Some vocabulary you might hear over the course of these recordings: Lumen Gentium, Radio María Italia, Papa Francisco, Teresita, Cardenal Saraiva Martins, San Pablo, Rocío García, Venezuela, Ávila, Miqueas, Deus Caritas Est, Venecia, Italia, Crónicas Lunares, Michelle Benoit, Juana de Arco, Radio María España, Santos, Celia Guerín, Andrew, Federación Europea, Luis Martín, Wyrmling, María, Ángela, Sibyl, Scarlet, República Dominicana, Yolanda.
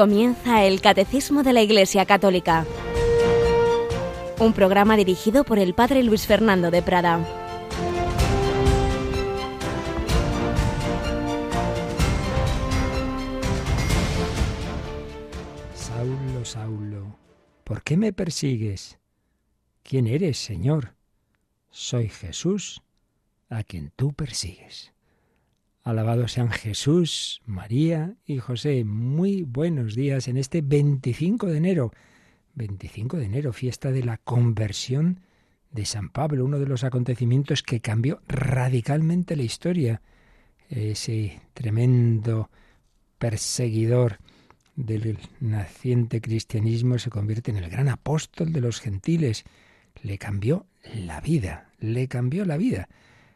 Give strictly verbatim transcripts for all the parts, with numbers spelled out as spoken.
Comienza el Catecismo de la Iglesia Católica, un programa dirigido por el Padre Luis Fernando de Prada. Saulo, Saulo, ¿por qué me persigues? ¿Quién eres, Señor? Soy Jesús, a quien tú persigues. Alabados sean Jesús, María y José. Muy buenos días en este veinticinco de enero. veinticinco de enero, fiesta de la conversión de San Pablo, uno de los acontecimientos que cambió radicalmente la historia. Ese tremendo perseguidor del naciente cristianismo se convierte en el gran apóstol de los gentiles. Le cambió la vida, le cambió la vida.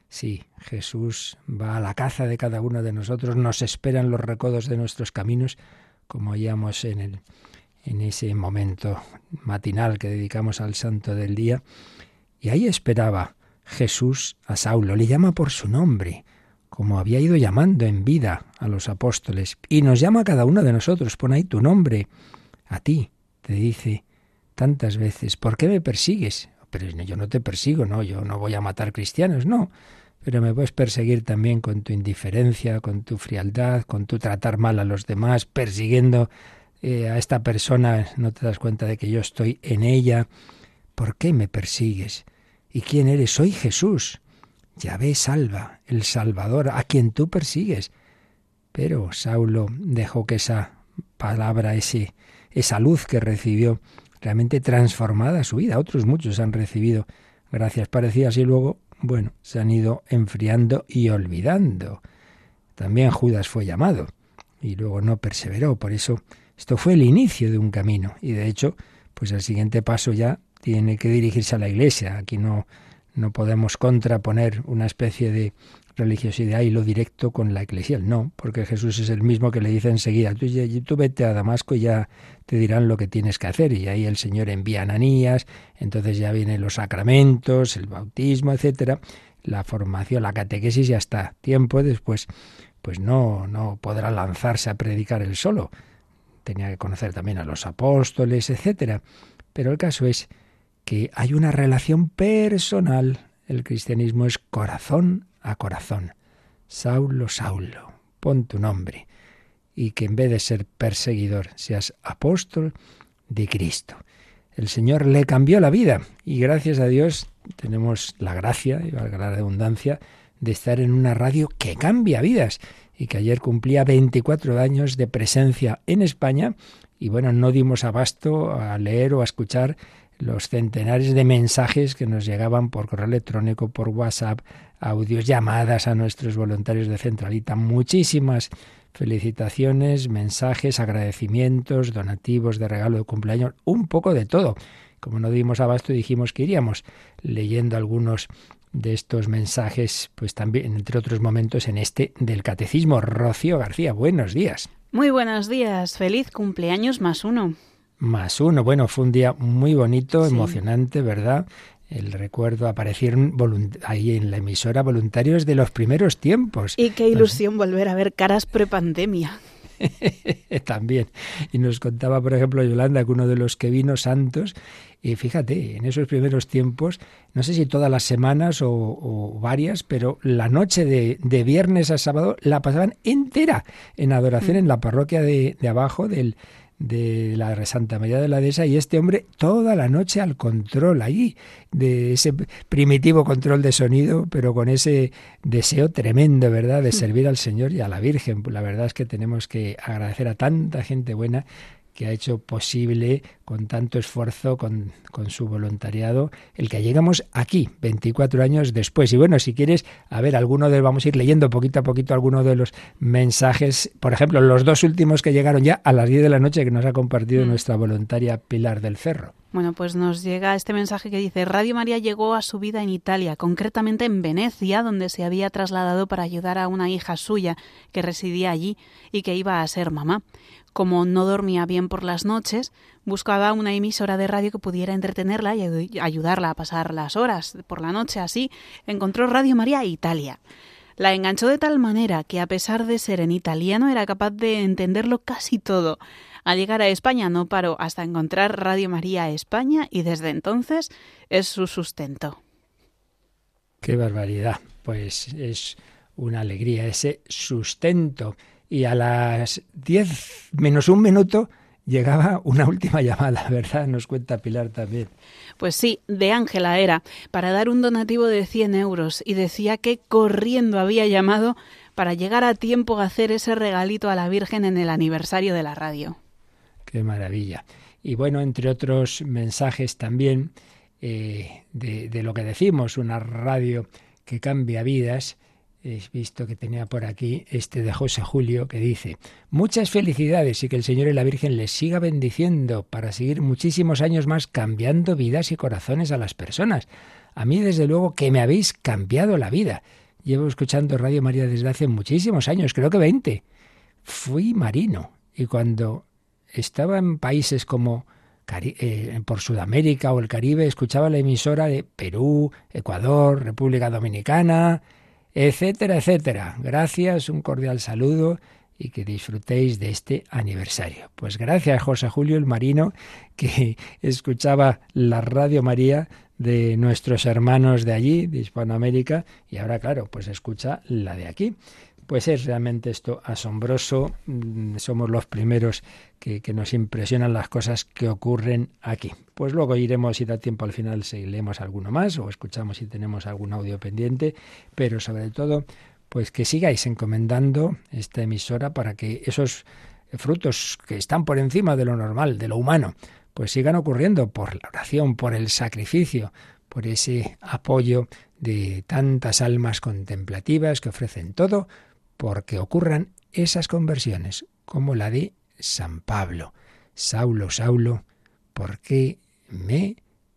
Sí, Jesús va a la caza de cada uno de nosotros, nos esperan los recodos de nuestros caminos, como oíamos en, el, en ese momento matinal que dedicamos al santo del día. Y ahí esperaba Jesús a Saulo, le llama por su nombre, como había ido llamando en vida a los apóstoles, y nos llama a cada uno de nosotros, pon ahí tu nombre, a ti, te dice tantas veces, ¿por qué me persigues? Pero yo no te persigo, no, yo no voy a matar cristianos, no. Pero me puedes perseguir también con tu indiferencia, con tu frialdad, con tu tratar mal a los demás, persiguiendo eh, a esta persona, no te das cuenta de que yo estoy en ella. ¿Por qué me persigues? ¿Y quién eres? Soy Jesús. Yahvé salva, el Salvador, a quien tú persigues. Pero Saulo dejó que esa palabra, ese, esa luz que recibió, realmente transformada su vida. Otros muchos han recibido gracias parecidas y luego, bueno, se han ido enfriando y olvidando. También Judas fue llamado y luego no perseveró. Por eso esto fue el inicio de un camino y de hecho, pues el siguiente paso ya tiene que dirigirse a la Iglesia. Aquí no, no podemos contraponer una especie de religiosidad y lo directo con la Iglesia. No, porque Jesús es el mismo que le dice enseguida, tú, tú vete a Damasco y ya te dirán lo que tienes que hacer. Y ahí el Señor envía a Ananías, entonces ya vienen los sacramentos, el bautismo, etcétera, la formación, la catequesis y hasta tiempo después, pues no, no podrá lanzarse a predicar él solo. Tenía que conocer también a los apóstoles, etcétera. Pero el caso es que hay una relación personal. El cristianismo es corazón a corazón. Saulo, Saulo, pon tu nombre y que en vez de ser perseguidor seas apóstol de Cristo. El Señor le cambió la vida y gracias a Dios tenemos la gracia, y valga la redundancia, de estar en una radio que cambia vidas y que ayer cumplía veinticuatro años de presencia en España y bueno, no dimos abasto a leer o a escuchar los centenares de mensajes que nos llegaban por correo electrónico, por WhatsApp, audios, llamadas a nuestros voluntarios de Centralita. Muchísimas felicitaciones, mensajes, agradecimientos, donativos de regalo de cumpleaños, un poco de todo. Como no dimos abasto, dijimos que iríamos leyendo algunos de estos mensajes, pues también, entre otros momentos, en este del Catecismo. Rocío García, buenos días. Muy buenos días. Feliz cumpleaños más uno. Más uno. Bueno, fue un día muy bonito, sí. Emocionante, ¿verdad? El recuerdo, aparecieron volunt- ahí en la emisora voluntarios de los primeros tiempos. Y qué ilusión nos... volver a ver caras prepandemia. También. Y nos contaba, por ejemplo, Yolanda, que uno de los que vino, Santos, y fíjate, en esos primeros tiempos, no sé si todas las semanas o, o varias, pero la noche de, de viernes a sábado la pasaban entera en adoración mm. en la parroquia de, de abajo del... de la Santa María de la Dehesa y este hombre toda la noche al control allí, de ese primitivo control de sonido, pero con ese deseo tremendo, ¿verdad?, de servir al Señor y a la Virgen. La verdad es que tenemos que agradecer a tanta gente buena que ha hecho posible con tanto esfuerzo, con, con su voluntariado, el que llegamos aquí, veinticuatro años después. Y bueno, si quieres, a ver, alguno de vamos a ir leyendo poquito a poquito algunos de los mensajes. Por ejemplo, los dos últimos que llegaron ya a las diez de la noche que nos ha compartido mm. nuestra voluntaria Pilar del Cerro. Bueno, pues nos llega este mensaje que dice: Radio María llegó a su vida en Italia, concretamente en Venecia, donde se había trasladado para ayudar a una hija suya que residía allí y que iba a ser mamá. Como no dormía bien por las noches, buscaba una emisora de radio que pudiera entretenerla y ayudarla a pasar las horas por la noche. Así encontró Radio María Italia. La enganchó de tal manera que, a pesar de ser en italiano, era capaz de entenderlo casi todo. Al llegar a España no paró hasta encontrar Radio María España y desde entonces es su sustento. ¡Qué barbaridad! Pues es una alegría ese sustento. Y a las diez menos un minuto llegaba una última llamada, ¿verdad? Nos cuenta Pilar también. Pues sí, de Ángela era, para dar un donativo de cien euros, y decía que corriendo había llamado para llegar a tiempo a hacer ese regalito a la Virgen en el aniversario de la radio. ¡Qué maravilla! Y bueno, entre otros mensajes también eh, de, de lo que decimos, una radio que cambia vidas. He visto que tenía por aquí este de José Julio que dice: muchas felicidades y que el Señor y la Virgen les siga bendiciendo para seguir muchísimos años más cambiando vidas y corazones a las personas. A mí desde luego que me habéis cambiado la vida. Llevo escuchando Radio María desde hace muchísimos años, creo que veinte. Fui marino y cuando estaba en países como Cari- eh, por Sudamérica o el Caribe escuchaba la emisora de Perú, Ecuador, República Dominicana, etcétera, etcétera. Gracias, un cordial saludo y que disfrutéis de este aniversario. Pues gracias, José Julio, el marino, que escuchaba la Radio María de nuestros hermanos de allí, de Hispanoamérica, y ahora, claro, pues escucha la de aquí. Pues es realmente esto asombroso. Somos los primeros que, que nos impresionan las cosas que ocurren aquí. Pues luego iremos, si da tiempo al final, si leemos alguno más o escuchamos si tenemos algún audio pendiente. Pero sobre todo, pues que sigáis encomendando esta emisora para que esos frutos que están por encima de lo normal, de lo humano, pues sigan ocurriendo por la oración, por el sacrificio, por ese apoyo de tantas almas contemplativas que ofrecen todo porque ocurran esas conversiones, como la de San Pablo. Saulo, Saulo, ¿por qué me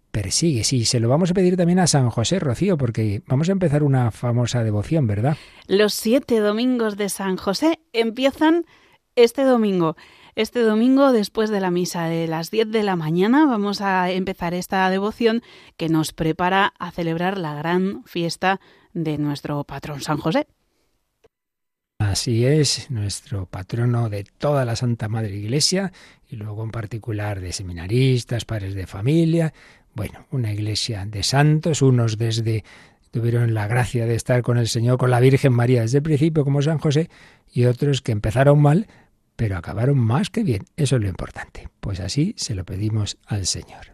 persigues? Y se lo vamos a pedir también a San José, Rocío, porque vamos a empezar una famosa devoción, ¿verdad? Los siete domingos de San José empiezan este domingo. Este domingo, después de la misa de las diez de la mañana, vamos a empezar esta devoción que nos prepara a celebrar la gran fiesta de nuestro patrón San José. Así es, nuestro patrono de toda la Santa Madre Iglesia y luego en particular de seminaristas, padres de familia. Bueno, una iglesia de santos, unos desde tuvieron la gracia de estar con el Señor, con la Virgen María desde el principio, como San José, y otros que empezaron mal, pero acabaron más que bien. Eso es lo importante. Pues así se lo pedimos al Señor.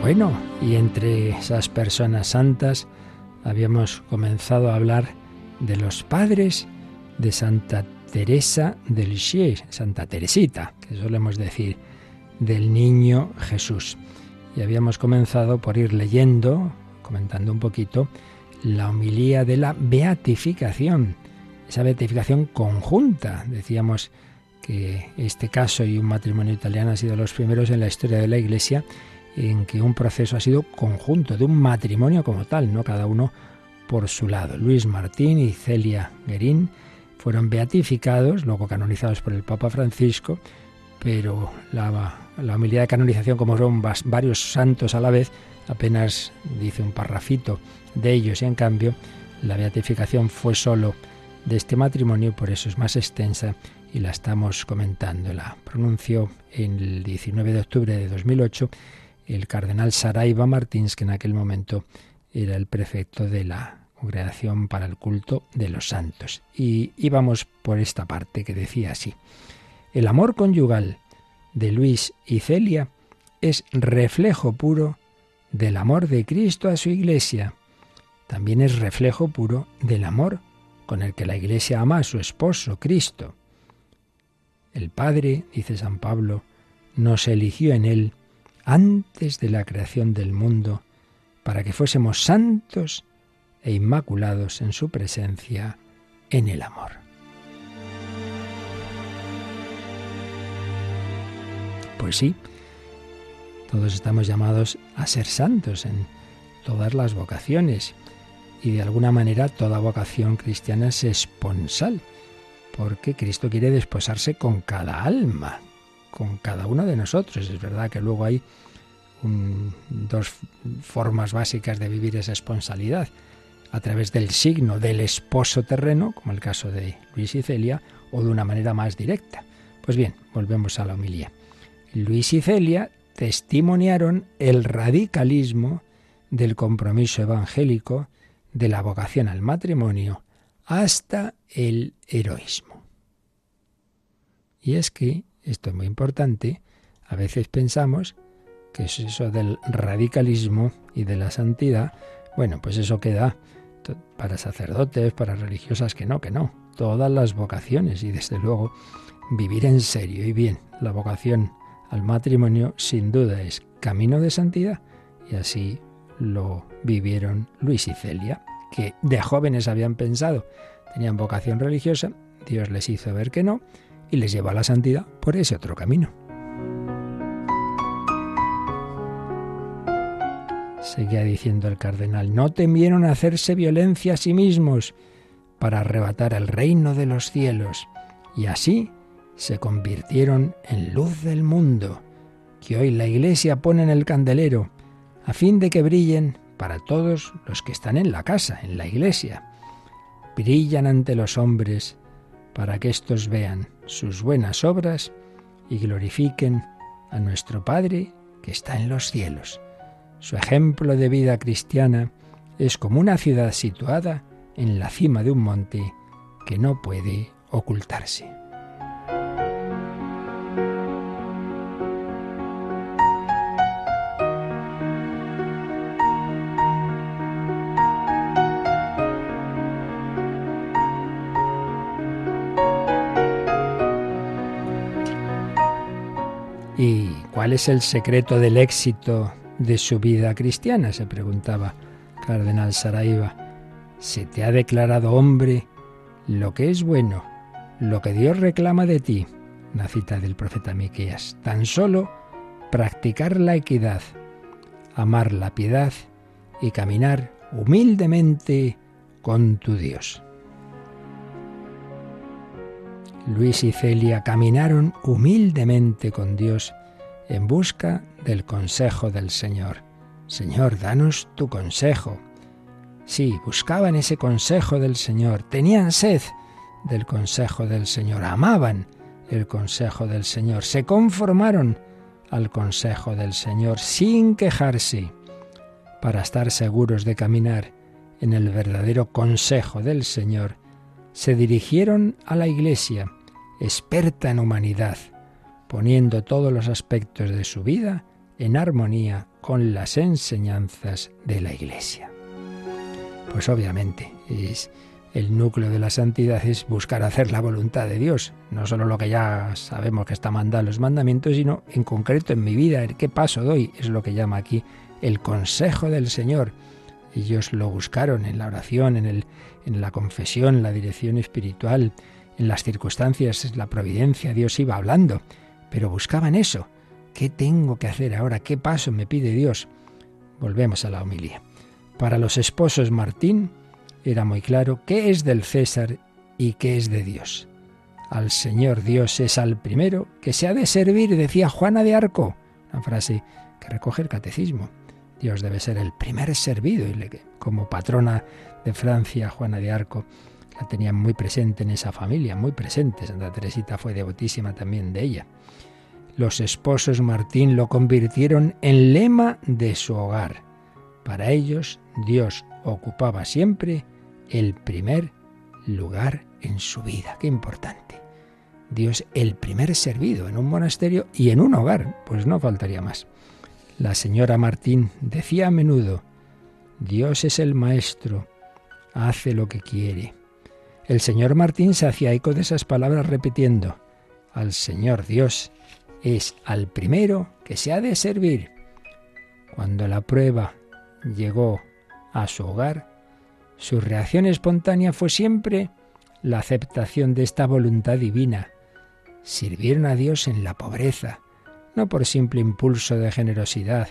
Bueno, y entre esas personas santas habíamos comenzado a hablar de los padres de Santa Teresa de Lisieux, Santa Teresita, que solemos decir, del Niño Jesús. Y habíamos comenzado por ir leyendo, comentando un poquito, la homilía de la beatificación, esa beatificación conjunta. Decíamos que este caso y un matrimonio italiano han sido los primeros en la historia de la Iglesia en que un proceso ha sido conjunto, de un matrimonio como tal, no cada uno por su lado. Luis Martín y Celia Guerín fueron beatificados, luego canonizados por el Papa Francisco, pero la, la homilía de canonización, como son varios santos a la vez, apenas dice un parrafito de ellos, y en cambio la beatificación fue solo de este matrimonio, y por eso es más extensa y la estamos comentando. La pronunció en el diecinueve de octubre de dos mil ocho el cardenal Saraiva Martins, que en aquel momento era el prefecto de la Congregación para el Culto de los Santos. Y íbamos por esta parte que decía así: el amor conyugal de Luis y Celia es reflejo puro del amor de Cristo a su Iglesia. También es reflejo puro del amor con el que la Iglesia ama a su esposo, Cristo. El Padre, dice San Pablo, nos eligió en él antes de la creación del mundo para que fuésemos santos e inmaculados en su presencia en el amor. Pues sí, todos estamos llamados a ser santos en todas las vocaciones y de alguna manera toda vocación cristiana es esponsal porque Cristo quiere desposarse con cada alma. con cada uno de nosotros. Es verdad que luego hay un, dos formas básicas de vivir esa esponsalidad, a través del signo del esposo terreno, como el caso de Luis y Celia, o de una manera más directa. Pues bien, volvemos a la homilía. Luis y Celia testimoniaron el radicalismo del compromiso evangélico, de la vocación al matrimonio, hasta el heroísmo. Y es que, esto es muy importante, a veces pensamos que eso del radicalismo y de la santidad, bueno, pues eso queda para sacerdotes, para religiosas, que no, que no. Todas las vocaciones y, desde luego, vivir en serio y bien la vocación al matrimonio, sin duda, es camino de santidad. Y así lo vivieron Luis y Celia, que de jóvenes habían pensado, tenían vocación religiosa, Dios les hizo ver que no y les llevó a la santidad por ese otro camino. Seguía diciendo el cardenal: no temieron hacerse violencia a sí mismos para arrebatar el reino de los cielos, y así se convirtieron en luz del mundo, que hoy la Iglesia pone en el candelero, a fin de que brillen para todos los que están en la casa, en la Iglesia. Brillan ante los hombres para que éstos vean sus buenas obras y glorifiquen a nuestro Padre que está en los cielos. Su ejemplo de vida cristiana es como una ciudad situada en la cima de un monte que no puede ocultarse. ¿Y cuál es el secreto del éxito de su vida cristiana?, se preguntaba cardenal Saraiva. Se te ha declarado, hombre, lo que es bueno, lo que Dios reclama de ti. Una cita del profeta Miqueas. Tan solo practicar la equidad, amar la piedad y caminar humildemente con tu Dios. Luis y Celia caminaron humildemente con Dios en busca del consejo del Señor. Señor, danos tu consejo. Sí, buscaban ese consejo del Señor, tenían sed del consejo del Señor, amaban el consejo del Señor, se conformaron al consejo del Señor sin quejarse, para estar seguros de caminar en el verdadero consejo del Señor. Se dirigieron a la Iglesia, experta en humanidad, poniendo todos los aspectos de su vida en armonía con las enseñanzas de la Iglesia. Pues obviamente, es el núcleo de la santidad es buscar hacer la voluntad de Dios, no solo lo que ya sabemos que está mandado en los mandamientos, sino en concreto en mi vida, el qué paso doy, es lo que llama aquí el consejo del Señor. Ellos lo buscaron en la oración, en, el, en la confesión, la dirección espiritual, en las circunstancias, la providencia, Dios iba hablando, pero buscaban eso. ¿Qué tengo que hacer ahora? ¿Qué paso me pide Dios? Volvemos a la homilía. Para los esposos Martín era muy claro qué es del César y qué es de Dios. Al Señor Dios es al primero que se ha de servir, decía Juana de Arco, una frase que recoge el Catecismo. Dios debe ser el primer servido, y como patrona de Francia, Juana de Arco la tenía muy presente en esa familia, muy presente. Santa Teresita fue devotísima también de ella. Los esposos Martín lo convirtieron en lema de su hogar. Para ellos, Dios ocupaba siempre el primer lugar en su vida. ¡Qué importante! Dios el primer servido en un monasterio y en un hogar. Pues no faltaría más. La señora Martín decía a menudo: Dios es el maestro, hace lo que quiere. El señor Martín se hacía eco de esas palabras repitiendo: al Señor Dios es al primero que se ha de servir. Cuando la prueba llegó a su hogar, su reacción espontánea fue siempre la aceptación de esta voluntad divina. Sirvieron a Dios en la pobreza, no por simple impulso de generosidad,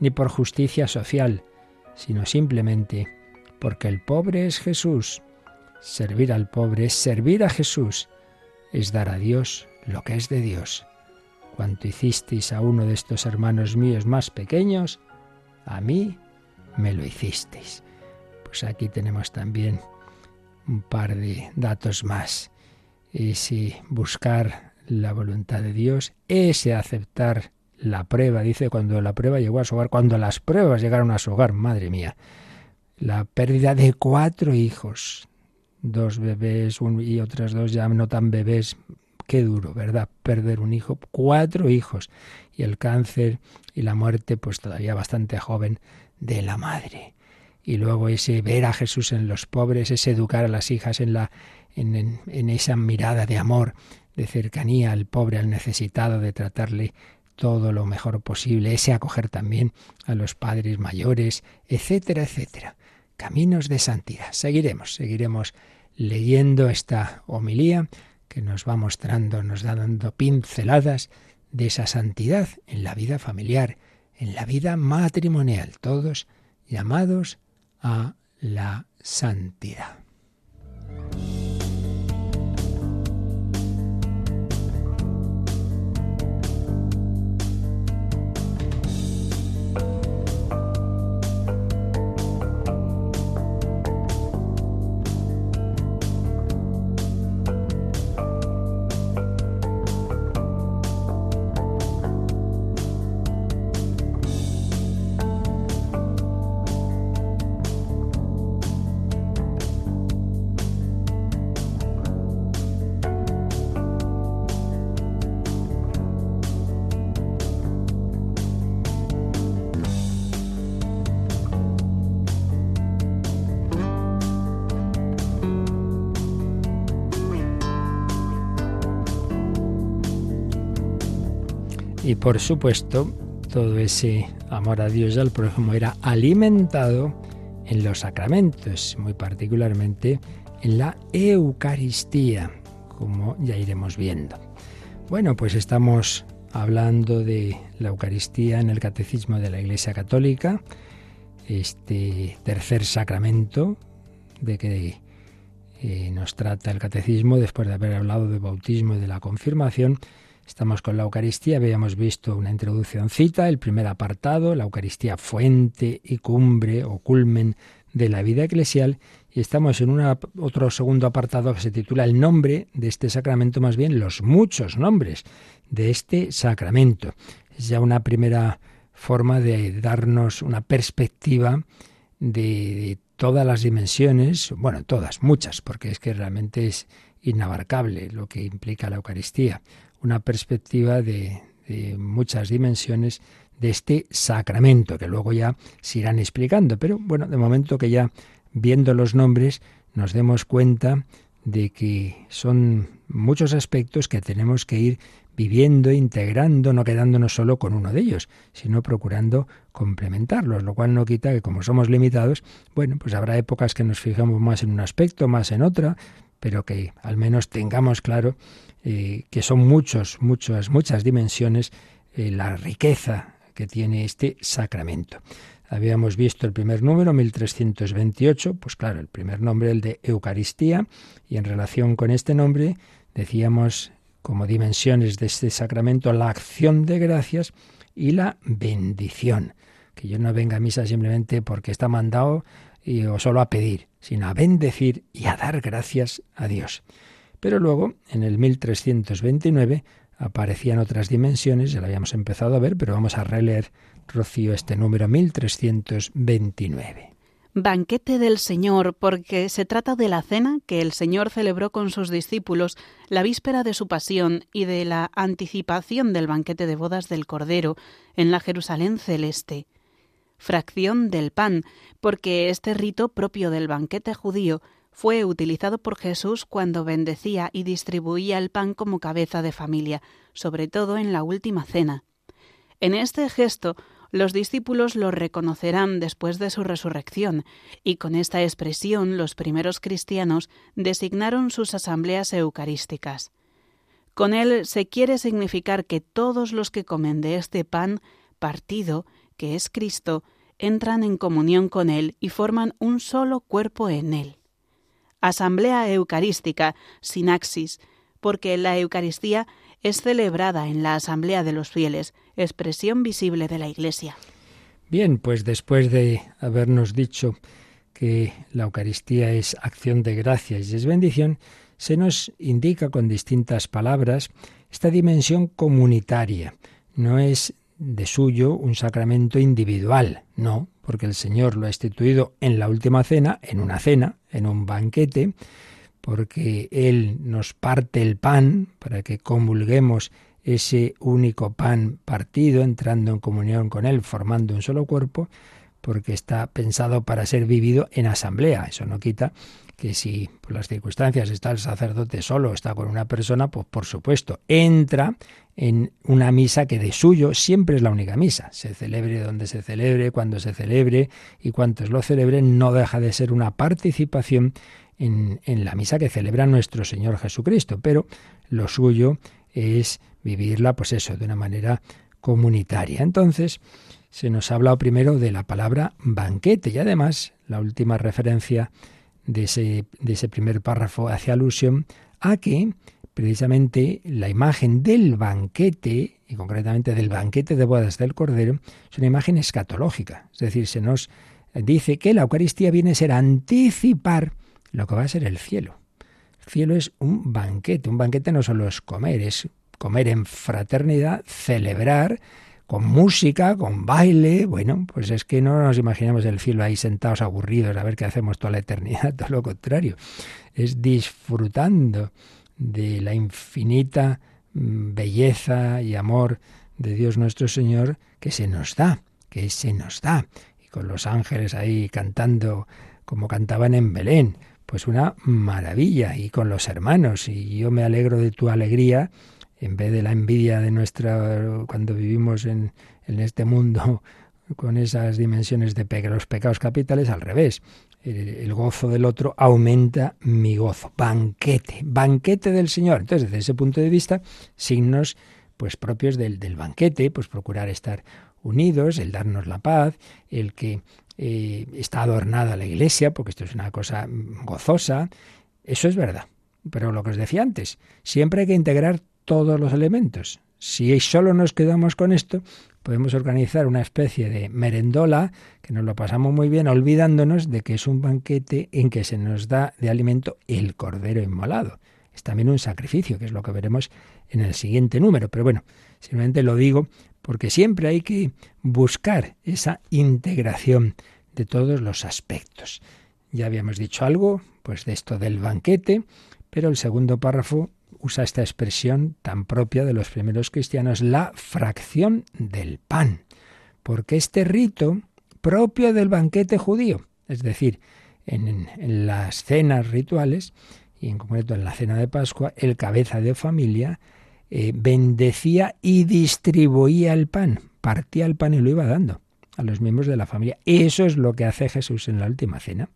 ni por justicia social, sino simplemente porque el pobre es Jesús. Servir al pobre es servir a Jesús, es dar a Dios lo que es de Dios. Cuanto hicisteis a uno de estos hermanos míos más pequeños, a mí me lo hicisteis. Pues aquí tenemos también un par de datos más. Y si buscar la voluntad de Dios, ese aceptar la prueba, dice, cuando la prueba llegó a su hogar, cuando las pruebas llegaron a su hogar, madre mía, la pérdida de cuatro hijos, dos bebés un, y otras dos ya no tan bebés, qué duro, ¿verdad? Perder un hijo, cuatro hijos, y el cáncer y la muerte, pues todavía bastante joven, de la madre. Y luego ese ver a Jesús en los pobres, ese educar a las hijas en, la, en, en, en esa mirada de amor, de cercanía al pobre, al necesitado, de tratarle todo lo mejor posible, ese acoger también a los padres mayores, etcétera, etcétera. Caminos de santidad. Seguiremos, seguiremos leyendo esta homilía que nos va mostrando, nos da dando pinceladas de esa santidad en la vida familiar, en la vida matrimonial, todos llamados a la santidad. Y por supuesto, todo ese amor a Dios y al prójimo era alimentado en los sacramentos, muy particularmente en la Eucaristía, como ya iremos viendo. Bueno, pues estamos hablando de la Eucaristía en el Catecismo de la Iglesia Católica, este tercer sacramento de que eh, nos trata el Catecismo después de haber hablado del bautismo y de la confirmación. Estamos con la Eucaristía, habíamos visto una introduccióncita, el primer apartado, la Eucaristía fuente y cumbre o culmen de la vida eclesial, y estamos en una, otro segundo apartado que se titula el nombre de este sacramento, más bien los muchos nombres de este sacramento. Es ya una primera forma de darnos una perspectiva de, de todas las dimensiones, bueno, todas, muchas, porque es que realmente es inabarcable lo que implica la Eucaristía. Una perspectiva de, de muchas dimensiones de este sacramento, que luego ya se irán explicando. Pero bueno, de momento que ya viendo los nombres nos demos cuenta de que son muchos aspectos que tenemos que ir viviendo, integrando, no quedándonos solo con uno de ellos, sino procurando complementarlos, lo cual no quita que como somos limitados, bueno, pues habrá épocas que nos fijemos más en un aspecto, más en otra, pero que al menos tengamos claro eh, que son muchos, muchas, muchas dimensiones eh, la riqueza que tiene este sacramento. Habíamos visto el primer número, mil trescientos veintiocho, pues claro, el primer nombre, el de Eucaristía, y en relación con este nombre decíamos como dimensiones de este sacramento la acción de gracias y la bendición. Que yo no venga a misa simplemente porque está mandado y, o solo a pedir, sino a bendecir y a dar gracias a Dios. Pero luego, en el mil trescientos veintinueve, aparecían otras dimensiones, ya lo habíamos empezado a ver, pero vamos a releer, Rocío, este número mil trescientos veintinueve. Banquete del Señor, porque se trata de la cena que el Señor celebró con sus discípulos la víspera de su pasión y de la anticipación del banquete de bodas del Cordero en la Jerusalén celeste. Fracción del pan, porque este rito propio del banquete judío fue utilizado por Jesús cuando bendecía y distribuía el pan como cabeza de familia, sobre todo en la última cena. En este gesto, los discípulos lo reconocerán después de su resurrección, y con esta expresión los primeros cristianos designaron sus asambleas eucarísticas. Con él se quiere significar que todos los que comen de este pan partido, que es Cristo, entran en comunión con Él y forman un solo cuerpo en Él. Asamblea eucarística, sinaxis, porque la Eucaristía es celebrada en la Asamblea de los Fieles, expresión visible de la Iglesia. Bien, pues después de habernos dicho que la Eucaristía es acción de gracias y es bendición, se nos indica con distintas palabras esta dimensión comunitaria. No es de suyo un sacramento individual, no, porque el Señor lo ha instituido en la última cena, en una cena, en un banquete, porque Él nos parte el pan para que comulguemos ese único pan partido, entrando en comunión con Él, formando un solo cuerpo, porque está pensado para ser vivido en asamblea. Eso no quita que si por las circunstancias está el sacerdote solo, está con una persona, pues por supuesto entra en una misa que de suyo siempre es la única misa. Se celebre donde se celebre, cuando se celebre y cuantos lo celebren, no deja de ser una participación en, en la misa que celebra nuestro Señor Jesucristo, pero lo suyo es vivirla, pues eso, de una manera comunitaria. Entonces, se nos ha hablado primero de la palabra banquete y además la última referencia de ese, de ese primer párrafo hace alusión a que precisamente la imagen del banquete y concretamente del banquete de bodas del Cordero es una imagen escatológica. Es decir, se nos dice que la Eucaristía viene a ser anticipar lo que va a ser el cielo. El cielo es un banquete. Un banquete no solo es comer, es comer en fraternidad, celebrar con música, con baile. Bueno, pues es que no nos imaginemos el cielo ahí sentados aburridos a ver qué hacemos toda la eternidad, todo lo contrario. Es disfrutando de la infinita belleza y amor de Dios nuestro Señor que se nos da, que se nos da. Y con los ángeles ahí cantando como cantaban en Belén, pues una maravilla. Y con los hermanos, y yo me alegro de tu alegría, en vez de la envidia de nuestra, cuando vivimos en, en este mundo con esas dimensiones de pe- los pecados capitales, al revés. El, el gozo del otro aumenta mi gozo. Banquete, banquete del Señor. Entonces, desde ese punto de vista, signos pues propios del, del banquete, pues procurar estar unidos, el darnos la paz, el que eh, está adornada la iglesia, porque esto es una cosa gozosa. Eso es verdad. Pero lo que os decía antes, siempre hay que integrar todos los elementos. Si solo nos quedamos con esto, podemos organizar una especie de merendola que nos lo pasamos muy bien, olvidándonos de que es un banquete en que se nos da de alimento el cordero inmolado. Es también un sacrificio, que es lo que veremos en el siguiente número. Pero bueno, simplemente lo digo porque siempre hay que buscar esa integración de todos los aspectos. Ya habíamos dicho algo, pues de esto del banquete, pero el segundo párrafo usa esta expresión tan propia de los primeros cristianos, la fracción del pan, porque este rito propio del banquete judío, es decir, en, en las cenas rituales, y en concreto en la cena de Pascua, el cabeza de familia eh, bendecía y distribuía el pan, partía el pan y lo iba dando a los miembros de la familia. Eso es lo que hace Jesús en la última cena.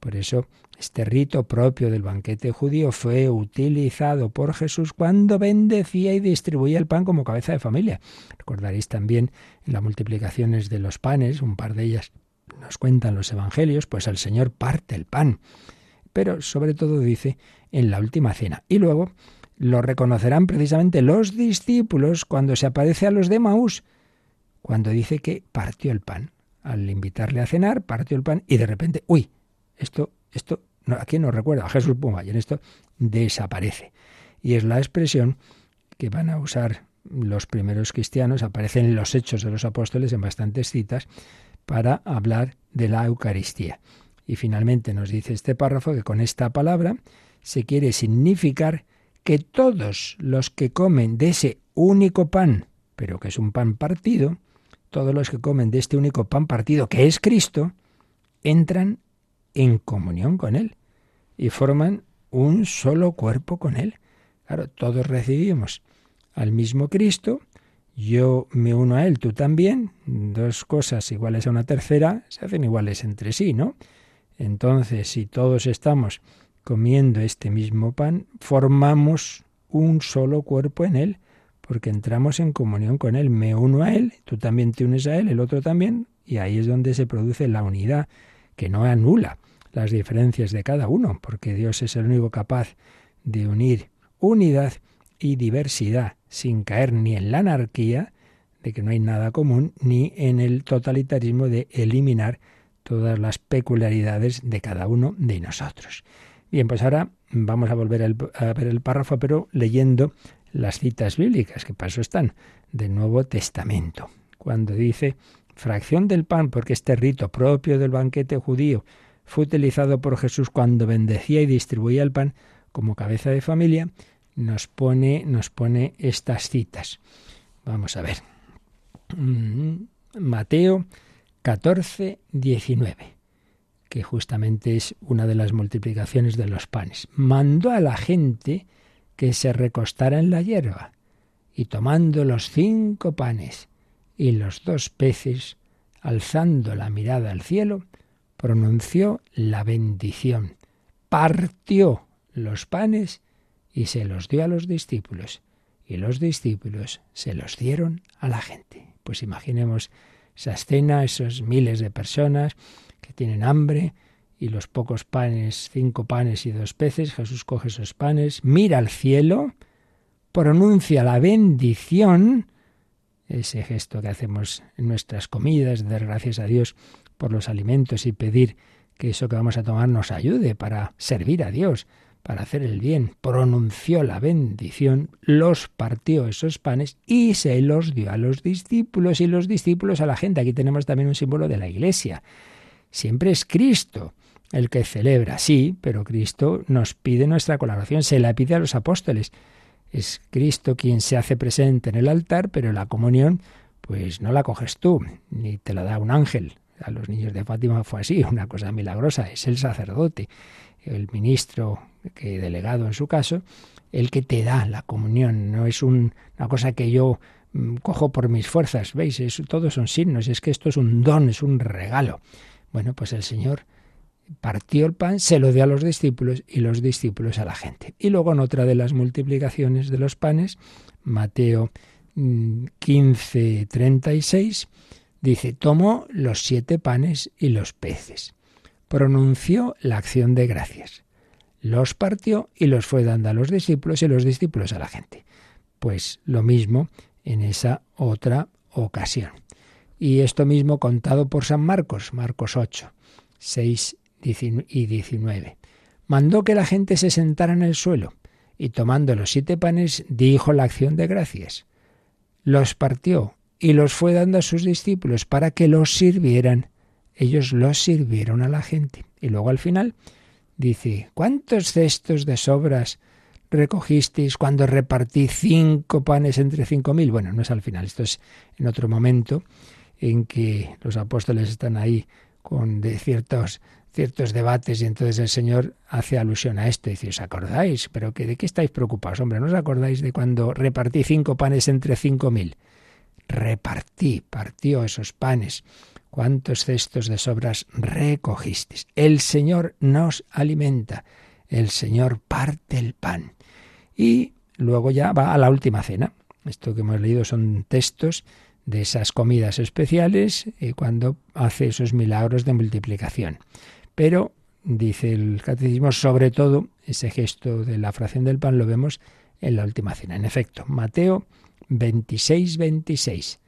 Por eso, este rito propio del banquete judío fue utilizado por Jesús cuando bendecía y distribuía el pan como cabeza de familia. Recordaréis también en las multiplicaciones de los panes, un par de ellas nos cuentan los evangelios, pues el Señor parte el pan. Pero sobre todo dice en la última cena. Y luego lo reconocerán precisamente los discípulos cuando se aparece a los de Emaús, cuando dice que partió el pan. Al invitarle a cenar, partió el pan y de repente, uy, esto... esto no, ¿a quién nos recuerda? A Jesús, pumba, y en esto desaparece. Y es la expresión que van a usar los primeros cristianos, aparecen en los Hechos de los Apóstoles en bastantes citas, para hablar de la Eucaristía. Y finalmente nos dice este párrafo que con esta palabra se quiere significar que todos los que comen de ese único pan, pero que es un pan partido, todos los que comen de este único pan partido, que es Cristo, entran en comunión con Él y forman un solo cuerpo con Él. Claro, todos recibimos al mismo Cristo, yo me uno a Él, tú también, dos cosas iguales a una tercera se hacen iguales entre sí, ¿no? Entonces, si todos estamos comiendo este mismo pan, formamos un solo cuerpo en Él, porque entramos en comunión con Él, me uno a Él, tú también te unes a Él, el otro también, y ahí es donde se produce la unidad, que no anula las diferencias de cada uno, porque Dios es el único capaz de unir unidad y diversidad, sin caer ni en la anarquía, de que no hay nada común, ni en el totalitarismo de eliminar todas las peculiaridades de cada uno de nosotros. Bien, pues ahora vamos a volver el, a ver el párrafo, pero leyendo las citas bíblicas, que para eso están, del Nuevo Testamento. Cuando dice, fracción del pan, porque este rito propio del banquete judío fue utilizado por Jesús cuando bendecía y distribuía el pan como cabeza de familia, nos pone, nos pone estas citas. Vamos a ver. Mateo catorce, diecinueve, que justamente es una de las multiplicaciones de los panes. Mandó a la gente que se recostara en la hierba, y tomando los cinco panes y los dos peces, alzando la mirada al cielo, pronunció la bendición, partió los panes y se los dio a los discípulos, y los discípulos se los dieron a la gente. Pues imaginemos esa escena, esos miles de personas que tienen hambre y los pocos panes, cinco panes y dos peces. Jesús coge esos panes, mira al cielo, pronuncia la bendición, ese gesto que hacemos en nuestras comidas, dar gracias a Dios por los alimentos y pedir que eso que vamos a tomar nos ayude para servir a Dios, para hacer el bien. Pronunció la bendición, los partió esos panes y se los dio a los discípulos y los discípulos a la gente. Aquí tenemos también un símbolo de la Iglesia. Siempre es Cristo el que celebra, sí, pero Cristo nos pide nuestra colaboración, se la pide a los apóstoles. Es Cristo quien se hace presente en el altar, pero la comunión pues no la coges tú, ni te la da un ángel. A los niños de Fátima fue así, una cosa milagrosa, es el sacerdote, el ministro que delegado en su caso, el que te da la comunión, no es un, una cosa que yo mmm, cojo por mis fuerzas, veis, es, todos son signos, es que esto es un don, es un regalo. Bueno, pues el Señor partió el pan, se lo dio a los discípulos y los discípulos a la gente. Y luego en otra de las multiplicaciones de los panes, Mateo mmm, quince, treinta y seis, dice, tomó los siete panes y los peces, pronunció la acción de gracias, los partió y los fue dando a los discípulos y los discípulos a la gente. Pues lo mismo en esa otra ocasión. Y esto mismo contado por San Marcos, Marcos ocho, seis y diecinueve. Mandó que la gente se sentara en el suelo y tomando los siete panes dijo la acción de gracias. Los partió y los fue dando a sus discípulos para que los sirvieran. Ellos los sirvieron a la gente. Y luego al final dice, ¿cuántos cestos de sobras recogisteis cuando repartí cinco panes entre cinco mil? Bueno, no es al final, esto es en otro momento en que los apóstoles están ahí con de ciertos, ciertos debates y entonces el Señor hace alusión a esto. Dice, ¿os acordáis? ¿Pero que, de qué estáis preocupados? Hombre, ¿no os acordáis de cuando repartí cinco panes entre cinco mil? Repartí, partió esos panes. ¿Cuántos cestos de sobras recogisteis? El Señor nos alimenta, el Señor parte el pan. Y luego ya va a la última cena. Esto que hemos leído son textos de esas comidas especiales y cuando hace esos milagros de multiplicación. Pero, dice el Catecismo, sobre todo ese gesto de la fracción del pan lo vemos en la última cena. En efecto, Mateo veintiséis, veintiséis.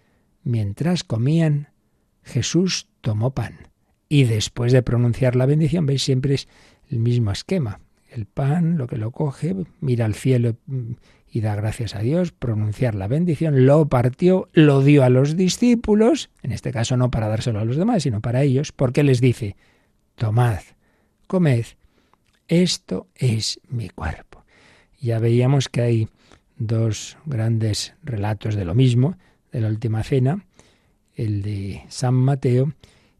Mientras comían, Jesús tomó pan y después de pronunciar la bendición, veis, siempre es el mismo esquema. El pan, lo que lo coge, mira al cielo y da gracias a Dios, pronunciar la bendición, lo partió, lo dio a los discípulos, en este caso no para dárselo a los demás, sino para ellos, porque les dice, tomad, comed, esto es mi cuerpo. Ya veíamos que hay dos grandes relatos de lo mismo, de la última cena, el de San Mateo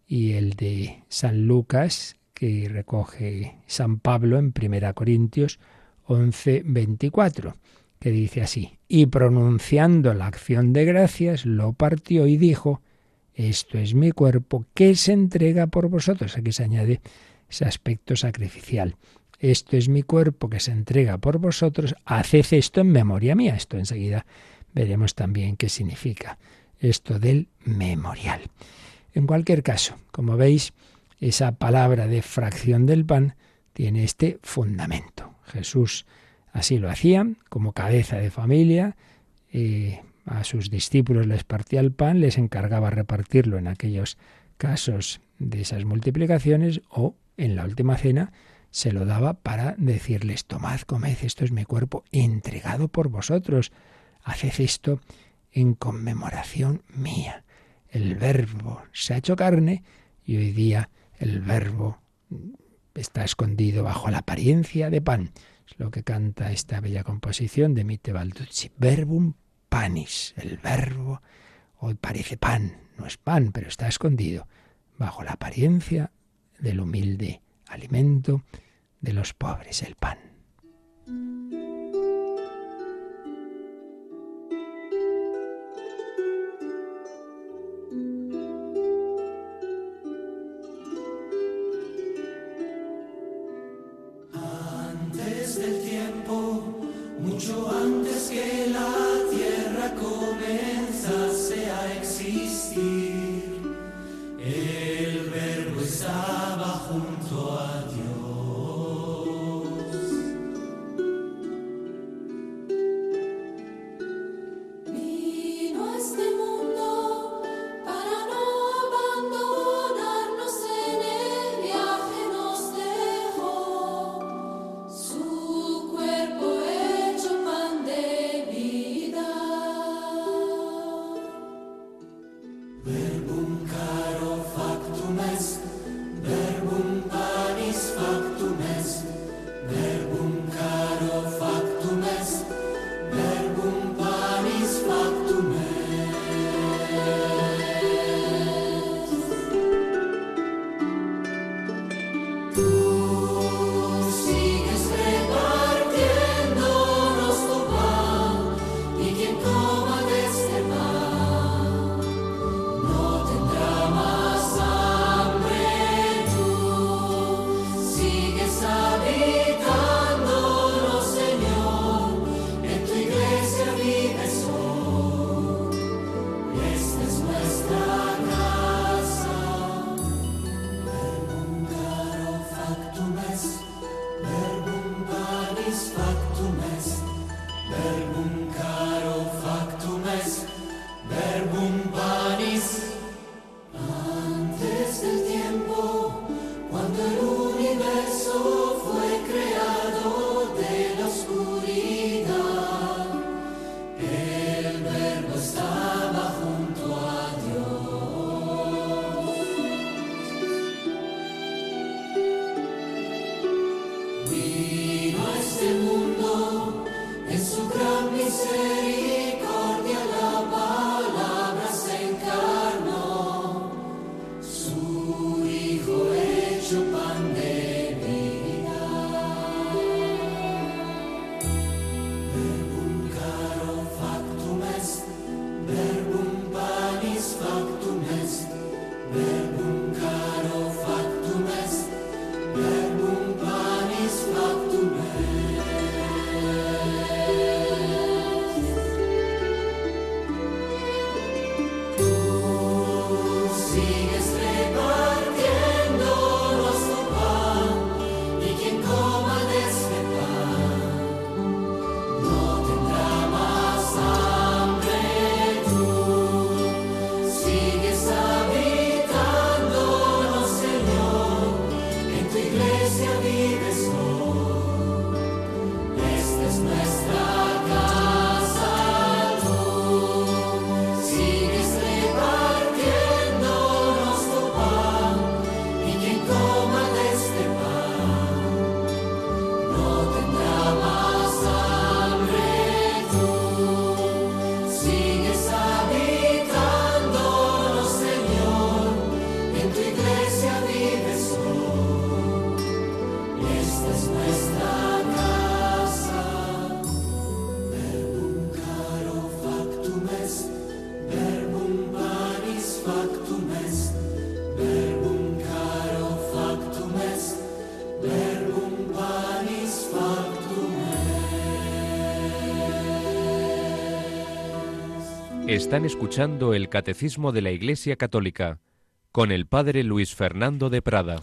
y el de San Lucas, que recoge San Pablo en primera Corintios once, veinticuatro, que dice así, y pronunciando la acción de gracias, lo partió y dijo, esto es mi cuerpo que se entrega por vosotros. Aquí se añade ese aspecto sacrificial. Esto es mi cuerpo que se entrega por vosotros, haced esto en memoria mía. Esto enseguida veremos también qué significa. Esto del memorial. En cualquier caso, como veis, esa palabra de fracción del pan tiene este fundamento. Jesús Así lo hacían, como cabeza de familia, y a sus discípulos les partía el pan, les encargaba repartirlo en aquellos casos de esas multiplicaciones, o en la última cena se lo daba para decirles: tomad, comed, esto es mi cuerpo entregado por vosotros, haced esto en conmemoración mía. El Verbo se ha hecho carne y hoy día el Verbo está escondido bajo la apariencia de pan. Es lo que canta esta bella composición de Mite Balducci: Verbum panis, el Verbo hoy parece pan, no es pan, pero está escondido bajo la apariencia del humilde alimento de los pobres, el pan. Están escuchando el Catecismo de la Iglesia Católica con el Padre Luis Fernando de Prada.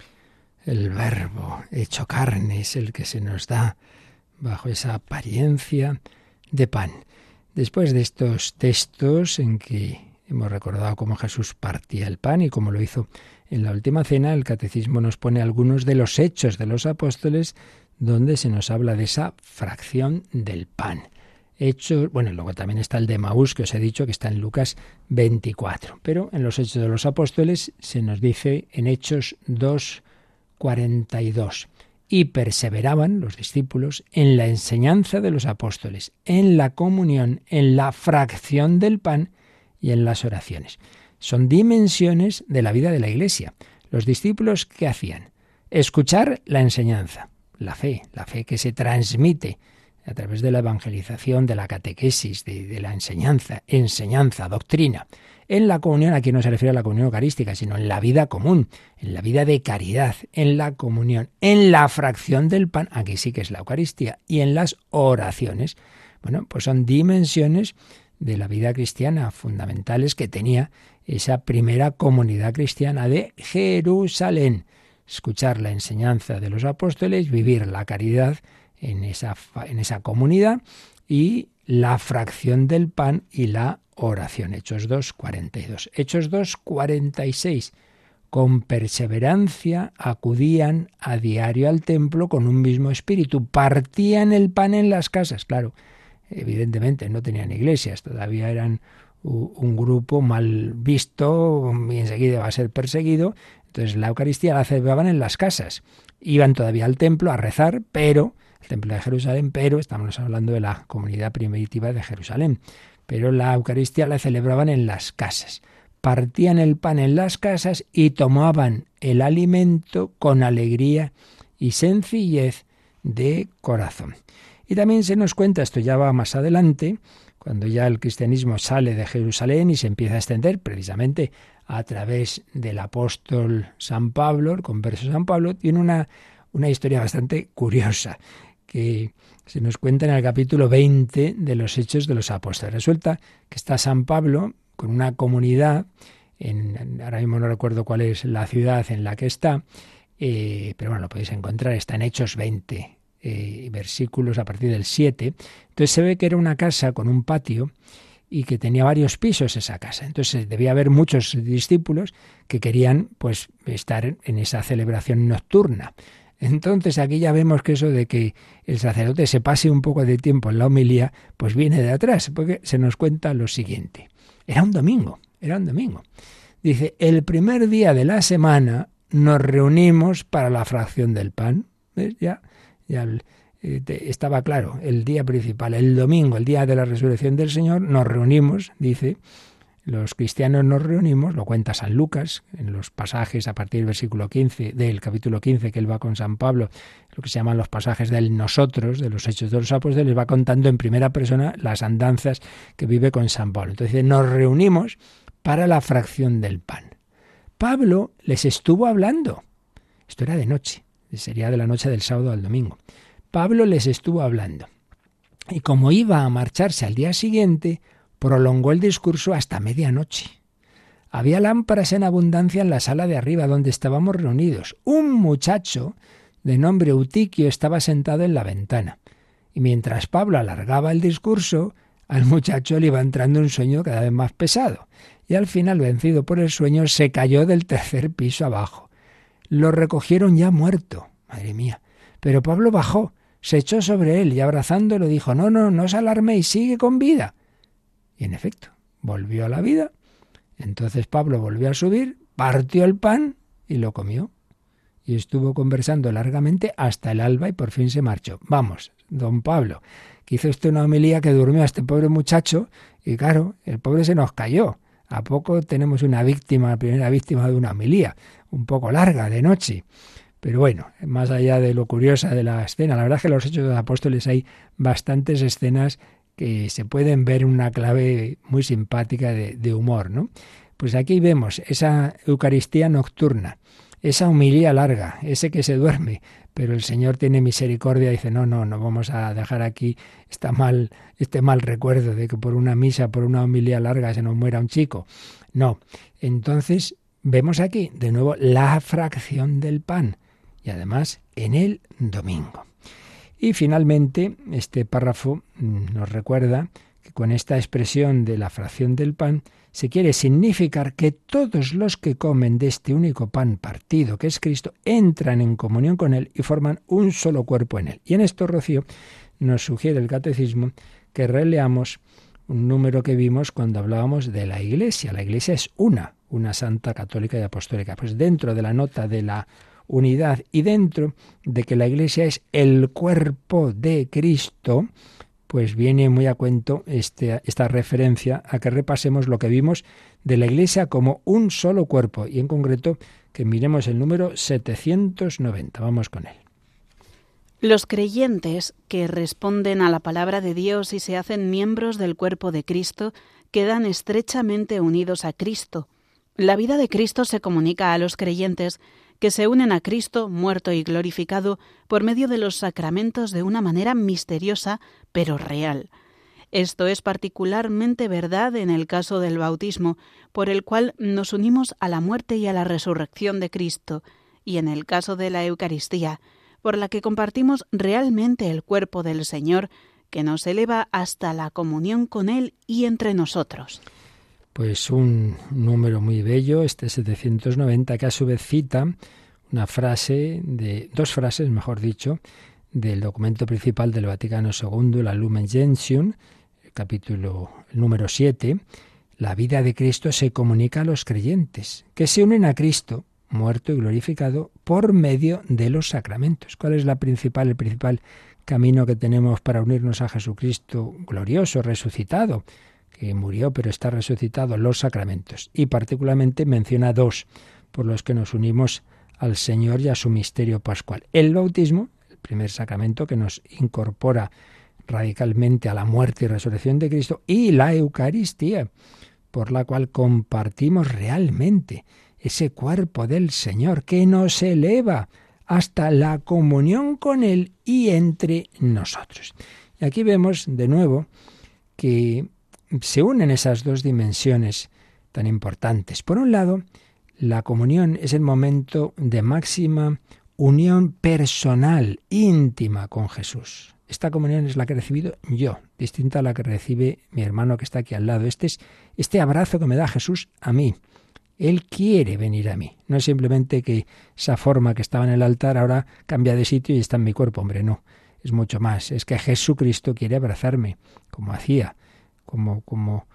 El Verbo hecho carne es el que se nos da bajo esa apariencia de pan. Después de estos textos en que hemos recordado cómo Jesús partía el pan y cómo lo hizo en la última cena, el Catecismo nos pone algunos de los hechos de los apóstoles donde se nos habla de esa fracción del pan. Hechos, bueno, luego también está el de Maús, que os he dicho, que está en Lucas veinticuatro. Pero en los Hechos de los Apóstoles se nos dice en Hechos dos, cuarenta y dos. Y perseveraban los discípulos en la enseñanza de los apóstoles, en la comunión, en la fracción del pan y en las oraciones. Son dimensiones de la vida de la Iglesia. Los discípulos, ¿qué hacían? Escuchar la enseñanza, la fe, la fe que se transmite a través de la evangelización, de la catequesis, de, de la enseñanza, enseñanza, doctrina. En la comunión, aquí no se refiere a la comunión eucarística, sino en la vida común, en la vida de caridad, en la comunión, en la fracción del pan, aquí sí que es la Eucaristía, y en las oraciones. Bueno, pues son dimensiones de la vida cristiana fundamentales que tenía esa primera comunidad cristiana de Jerusalén. Escuchar la enseñanza de los apóstoles, vivir la caridad en esa, en esa comunidad y la fracción del pan y la oración. Hechos dos, cuarenta y dos. Hechos dos, cuarenta y seis. Con perseverancia acudían a diario al templo con un mismo espíritu. Partían el pan en las casas. Claro, evidentemente no tenían iglesias, todavía eran un grupo mal visto y enseguida va a ser perseguido. Entonces la Eucaristía la celebraban en las casas. Iban todavía al templo a rezar, pero... el templo de Jerusalén, pero estamos hablando de la comunidad primitiva de Jerusalén. Pero la Eucaristía la celebraban en las casas. Partían el pan en las casas y tomaban el alimento con alegría y sencillez de corazón. Y también se nos cuenta, esto ya va más adelante, cuando ya el cristianismo sale de Jerusalén y se empieza a extender precisamente a través del apóstol San Pablo, el converso San Pablo, tiene una, una historia bastante curiosa que se nos cuenta en el capítulo veinte de los Hechos de los Apóstoles. Resulta que está San Pablo con una comunidad, en, ahora mismo no recuerdo cuál es la ciudad en la que está, eh, pero bueno, lo podéis encontrar, está en Hechos veinte, eh, versículos a partir del siete. Entonces se ve que era una casa con un patio y que tenía varios pisos esa casa. Entonces debía haber muchos discípulos que querían pues estar en esa celebración nocturna. Entonces aquí ya vemos que eso de que el sacerdote se pase un poco de tiempo en la homilía, pues viene de atrás, porque se nos cuenta lo siguiente. Era un domingo, era un domingo. Dice, el primer día de la semana nos reunimos para la fracción del pan. ¿Ves? Ya, ya eh, te, estaba claro, el día principal, el domingo, el día de la resurrección del Señor, nos reunimos, dice, los cristianos nos reunimos, lo cuenta San Lucas, en los pasajes a partir del versículo quince, del capítulo quince, que él va con San Pablo, lo que se llaman los pasajes del nosotros, de los Hechos de los Apóstoles, les va contando en primera persona las andanzas que vive con San Pablo. Entonces, nos reunimos para la fracción del pan. Pablo les estuvo hablando. Esto era de noche, sería de la noche del sábado al domingo. Pablo les estuvo hablando. Y como iba a marcharse al día siguiente, prolongó el discurso hasta medianoche. Había lámparas en abundancia en la sala de arriba donde estábamos reunidos. Un muchacho de nombre Eutiquio estaba sentado en la ventana. Y mientras Pablo alargaba el discurso, al muchacho le iba entrando un sueño cada vez más pesado. Y al final, vencido por el sueño, se cayó del tercer piso abajo. Lo recogieron ya muerto. Madre mía. Pero Pablo bajó, se echó sobre él y abrazándolo dijo, «No, no, no os alarméis, sigue con vida». Y en efecto, volvió a la vida. Entonces Pablo volvió a subir, partió el pan y lo comió. Y estuvo conversando largamente hasta el alba y por fin se marchó. Vamos, don Pablo, que hizo usted una homilía que durmió a este pobre muchacho y claro, el pobre se nos cayó. ¿A poco tenemos una víctima, la primera víctima de una homilía? Un poco larga, de noche. Pero bueno, más allá de lo curiosa de la escena, la verdad es que en los Hechos de los Apóstoles hay bastantes escenas que se pueden ver una clave muy simpática de, de humor, ¿no? Pues aquí vemos esa Eucaristía nocturna, esa humilía larga, ese que se duerme, pero el Señor tiene misericordia y dice, no, no, no vamos a dejar aquí esta mal, este mal recuerdo de que por una misa, por una humilía larga se nos muera un chico. No, entonces vemos aquí de nuevo la fracción del pan y además en el domingo. Y finalmente, este párrafo nos recuerda que con esta expresión de la fracción del pan se quiere significar que todos los que comen de este único pan partido, que es Cristo, entran en comunión con Él y forman un solo cuerpo en Él. Y en esto, Rocío, nos sugiere el Catecismo que releamos un número que vimos cuando hablábamos de la Iglesia. La Iglesia es una, una santa, católica y apostólica. Pues dentro de la nota de la unidad y dentro de que la Iglesia es el cuerpo de Cristo, pues viene muy a cuento este, esta referencia a que repasemos lo que vimos de la Iglesia como un solo cuerpo y en concreto que miremos el número setecientos noventa. Vamos con él. Los creyentes que responden a la palabra de Dios y se hacen miembros del cuerpo de Cristo quedan estrechamente unidos a Cristo. La vida de Cristo se comunica a los creyentes que se unen a Cristo, muerto y glorificado, por medio de los sacramentos de una manera misteriosa, pero real. Esto es particularmente verdad en el caso del bautismo, por el cual nos unimos a la muerte y a la resurrección de Cristo, y en el caso de la Eucaristía, por la que compartimos realmente el cuerpo del Señor, que nos eleva hasta la comunión con Él y entre nosotros. Pues un número muy bello, este setecientos noventa, que a su vez cita una frase, de dos frases, mejor dicho, del documento principal del Vaticano segundo, la Lumen Gentium, el capítulo número siete. La vida de Cristo se comunica a los creyentes, que se unen a Cristo, muerto y glorificado, por medio de los sacramentos. ¿Cuál es la principal, el principal camino que tenemos para unirnos a Jesucristo glorioso, resucitado? Que murió pero está resucitado, los sacramentos. Y particularmente menciona dos por los que nos unimos al Señor y a su misterio pascual. El bautismo, el primer sacramento que nos incorpora radicalmente a la muerte y resurrección de Cristo, y la Eucaristía, por la cual compartimos realmente ese cuerpo del Señor que nos eleva hasta la comunión con Él y entre nosotros. Y aquí vemos de nuevo que se unen esas dos dimensiones tan importantes. Por un lado, la comunión es el momento de máxima unión personal, íntima con Jesús. Esta comunión es la que he recibido yo, distinta a la que recibe mi hermano que está aquí al lado. Este es este abrazo que me da Jesús a mí. Él quiere venir a mí. No es simplemente que esa forma que estaba en el altar ahora cambia de sitio y está en mi cuerpo. Hombre, no. Es mucho más. Es que Jesucristo quiere abrazarme, como hacía. como, como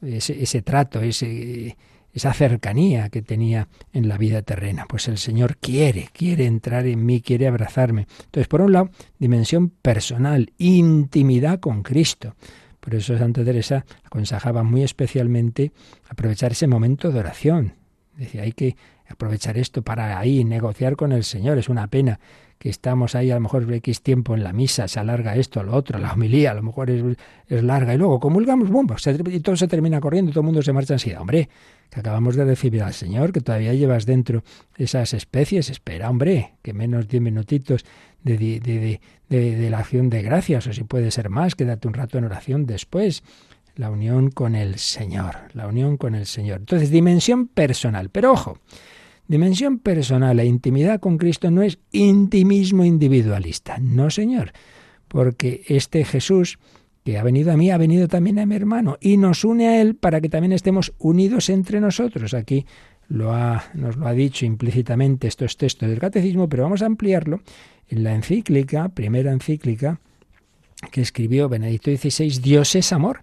ese, ese trato, ese, esa cercanía que tenía en la vida terrena. Pues el Señor quiere, quiere entrar en mí, quiere abrazarme. Entonces, por un lado, dimensión personal, intimidad con Cristo. Por eso Santa Teresa aconsejaba muy especialmente aprovechar ese momento de oración. Decía, hay que aprovechar esto para ahí, negociar con el Señor. Es una pena que estamos ahí, a lo mejor X tiempo en la misa, se alarga esto, lo otro, la homilía, a lo mejor es, es larga, y luego comulgamos, ¡bum!, y todo se termina corriendo, todo el mundo se marcha enseguida. Hombre, que acabamos de recibir al Señor, que todavía llevas dentro esas especies, espera, hombre, que menos diez minutitos de, de, de, de, de la acción de gracias, o si puede ser más, quédate un rato en oración después. La unión con el Señor, la unión con el Señor. Entonces, dimensión personal, pero ojo, dimensión personal e intimidad con Cristo no es intimismo individualista, no señor, porque este Jesús que ha venido a mí, ha venido también a mi hermano y nos une a Él para que también estemos unidos entre nosotros. Aquí lo ha, nos lo ha dicho implícitamente estos textos del Catecismo, pero vamos a ampliarlo en la encíclica, primera encíclica que escribió Benedicto dieciséis, Dios es amor.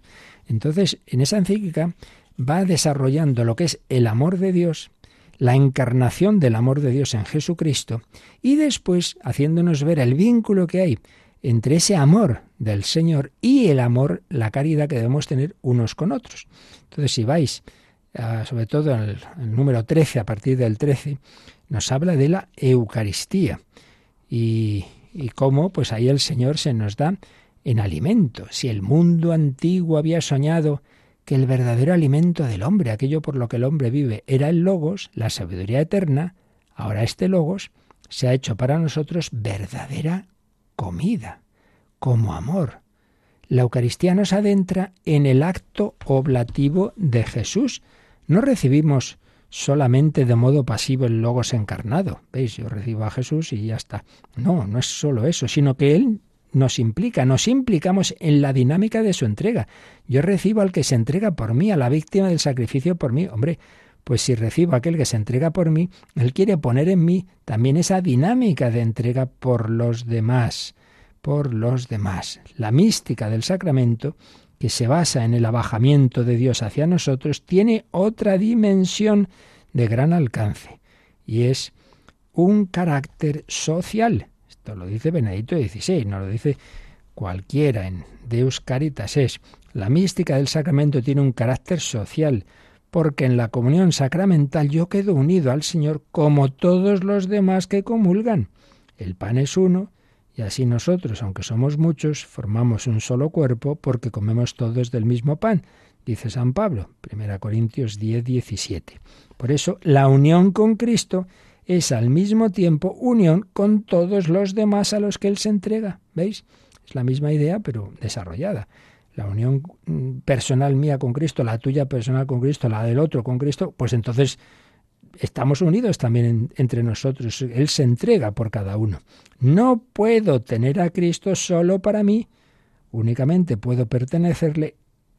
Entonces, en esa encíclica va desarrollando lo que es el amor de Dios, la encarnación del amor de Dios en Jesucristo, y después haciéndonos ver el vínculo que hay entre ese amor del Señor y el amor, la caridad que debemos tener unos con otros. Entonces, si vais, a, sobre todo en el, el número trece, a partir del trece, nos habla de la Eucaristía y, y cómo pues ahí el Señor se nos da en alimento. Si el mundo antiguo había soñado que el verdadero alimento del hombre, aquello por lo que el hombre vive, era el Logos, la sabiduría eterna, ahora este Logos se ha hecho para nosotros verdadera comida, como amor. La Eucaristía nos adentra en el acto oblativo de Jesús. No recibimos solamente de modo pasivo el Logos encarnado. ¿Veis? Yo recibo a Jesús y ya está. No, no es solo eso, sino que Él nos implica, nos implicamos en la dinámica de su entrega. Yo recibo al que se entrega por mí, a la víctima del sacrificio por mí. Hombre, pues si recibo a aquel que se entrega por mí, él quiere poner en mí también esa dinámica de entrega por los demás, por los demás. La mística del sacramento, que se basa en el abajamiento de Dios hacia nosotros, tiene otra dimensión de gran alcance y es un carácter social. Esto lo dice Benedicto dieciséis, no lo dice cualquiera en Deus Caritas Es. La mística del sacramento tiene un carácter social, porque en la comunión sacramental yo quedo unido al Señor como todos los demás que comulgan. El pan es uno, y así nosotros, aunque somos muchos, formamos un solo cuerpo porque comemos todos del mismo pan, dice San Pablo, primera Corintios diez, diecisiete. Por eso, la unión con Cristo es al mismo tiempo unión con todos los demás a los que Él se entrega. ¿Veis? Es la misma idea, pero desarrollada. La unión personal mía con Cristo, la tuya personal con Cristo, la del otro con Cristo, pues entonces estamos unidos también en, entre nosotros. Él se entrega por cada uno. No puedo tener a Cristo solo para mí. Únicamente puedo pertenecerle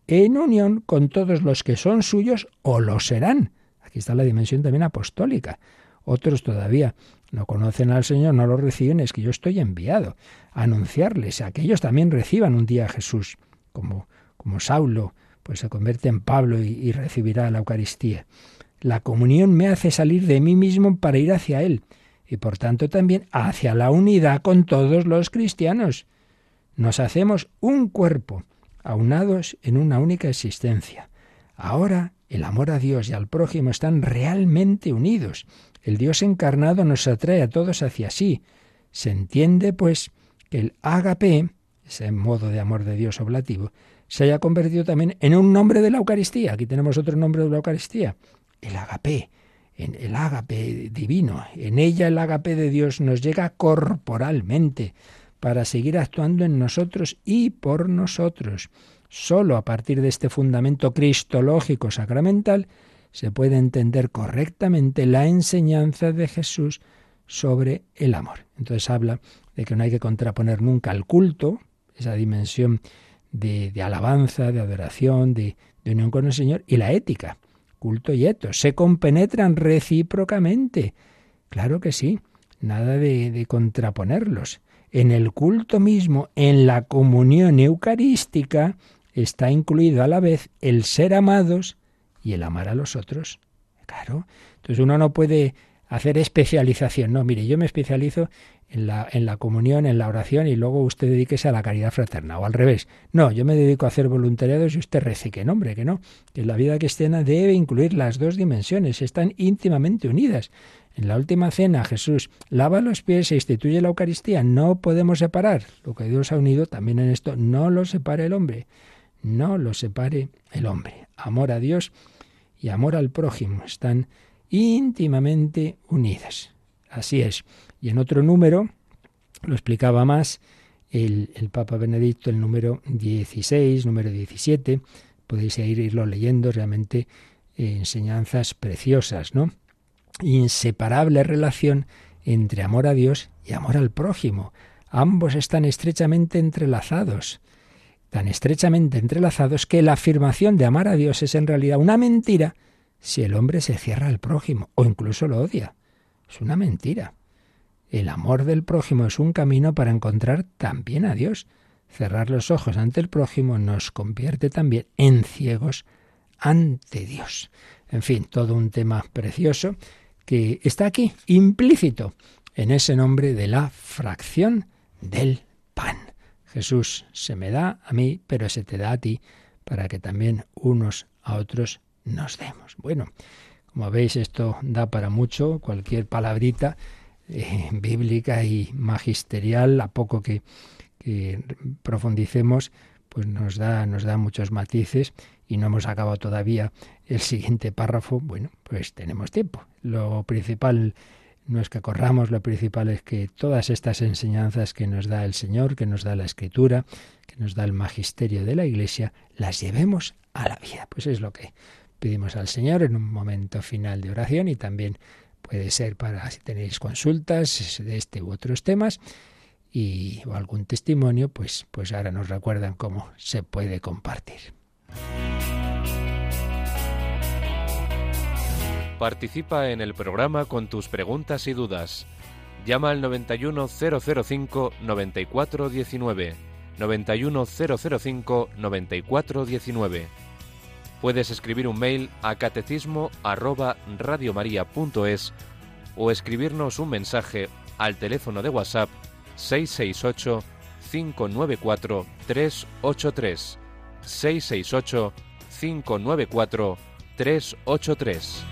en unión con todos los que son suyos o lo serán. Aquí está la dimensión también apostólica. Otros todavía no conocen al Señor, no lo reciben, es que yo estoy enviado a anunciarles, a que ellos también reciban un día a Jesús. Como, como Saulo, pues se convierte en Pablo y, y recibirá la Eucaristía. La comunión me hace salir de mí mismo para ir hacia Él, y por tanto también hacia la unidad con todos los cristianos. Nos hacemos un cuerpo, aunados en una única existencia. Ahora el amor a Dios y al prójimo están realmente unidos. El Dios encarnado nos atrae a todos hacia sí. Se entiende, pues, que el ágape, ese modo de amor de Dios oblativo, se haya convertido también en un nombre de la Eucaristía. Aquí tenemos otro nombre de la Eucaristía, el ágape, el ágape divino. En ella el ágape de Dios nos llega corporalmente para seguir actuando en nosotros y por nosotros. Solo a partir de este fundamento cristológico sacramental se puede entender correctamente la enseñanza de Jesús sobre el amor. Entonces habla de que no hay que contraponer nunca al culto, esa dimensión de, de alabanza, de adoración, de, de unión con el Señor, y la ética, culto y etos. Se compenetran recíprocamente. Claro que sí, nada de, de contraponerlos. En el culto mismo, en la comunión eucarística, está incluido a la vez el ser amados y el amar a los otros. Claro, entonces uno no puede hacer especialización. No, mire, yo me especializo en la, en la comunión, en la oración, y luego usted dedíquese a la caridad fraterna, o al revés. No, yo me dedico a hacer voluntariados y usted rece. Que no, hombre, que no. Que la vida cristiana debe incluir las dos dimensiones, están íntimamente unidas. En la última cena Jesús lava los pies e instituye la Eucaristía. No podemos separar lo que Dios ha unido, también en esto no lo separe el hombre. No lo separe el hombre. Amor a Dios y amor al prójimo están íntimamente unidas. Así es. Y en otro número, lo explicaba más el, el Papa Benedicto, el número dieciséis, número diecisiete, podéis ir, irlo leyendo, realmente eh, enseñanzas preciosas, ¿no? Inseparable relación entre amor a Dios y amor al prójimo. Ambos están estrechamente entrelazados, tan estrechamente entrelazados que la afirmación de amar a Dios es en realidad una mentira si el hombre se cierra al prójimo o incluso lo odia. Es una mentira. El amor del prójimo es un camino para encontrar también a Dios. Cerrar los ojos ante el prójimo nos convierte también en ciegos ante Dios. En fin, todo un tema precioso que está aquí, implícito, en ese nombre de la fracción del pan. Jesús se me da a mí, pero se te da a ti, para que también unos a otros nos demos. Bueno, como veis, esto da para mucho. Cualquier palabrita eh, bíblica y magisterial, a poco que, que profundicemos, pues nos da, nos da muchos matices, y no hemos acabado todavía el siguiente párrafo. Bueno, pues tenemos tiempo. Lo principal no es que corramos, lo principal es que todas estas enseñanzas que nos da el Señor, que nos da la Escritura, que nos da el magisterio de la Iglesia, las llevemos a la vida. Pues es lo que pedimos al Señor en un momento final de oración, y también puede ser para si tenéis consultas de este u otros temas, y o algún testimonio, pues, pues ahora nos recuerdan cómo se puede compartir. Participa en el programa con tus preguntas y dudas. Llama al nueve uno cero cero cinco nueve cuatro uno nueve, nueve uno cero cero cinco nueve cuatro uno nueve. Puedes escribir un mail a catecismo arroba radiomaria punto es o escribirnos un mensaje al teléfono de WhatsApp seis seis ocho cinco nueve cuatro tres ocho tres, seis seis ocho cinco nueve cuatro tres ocho tres.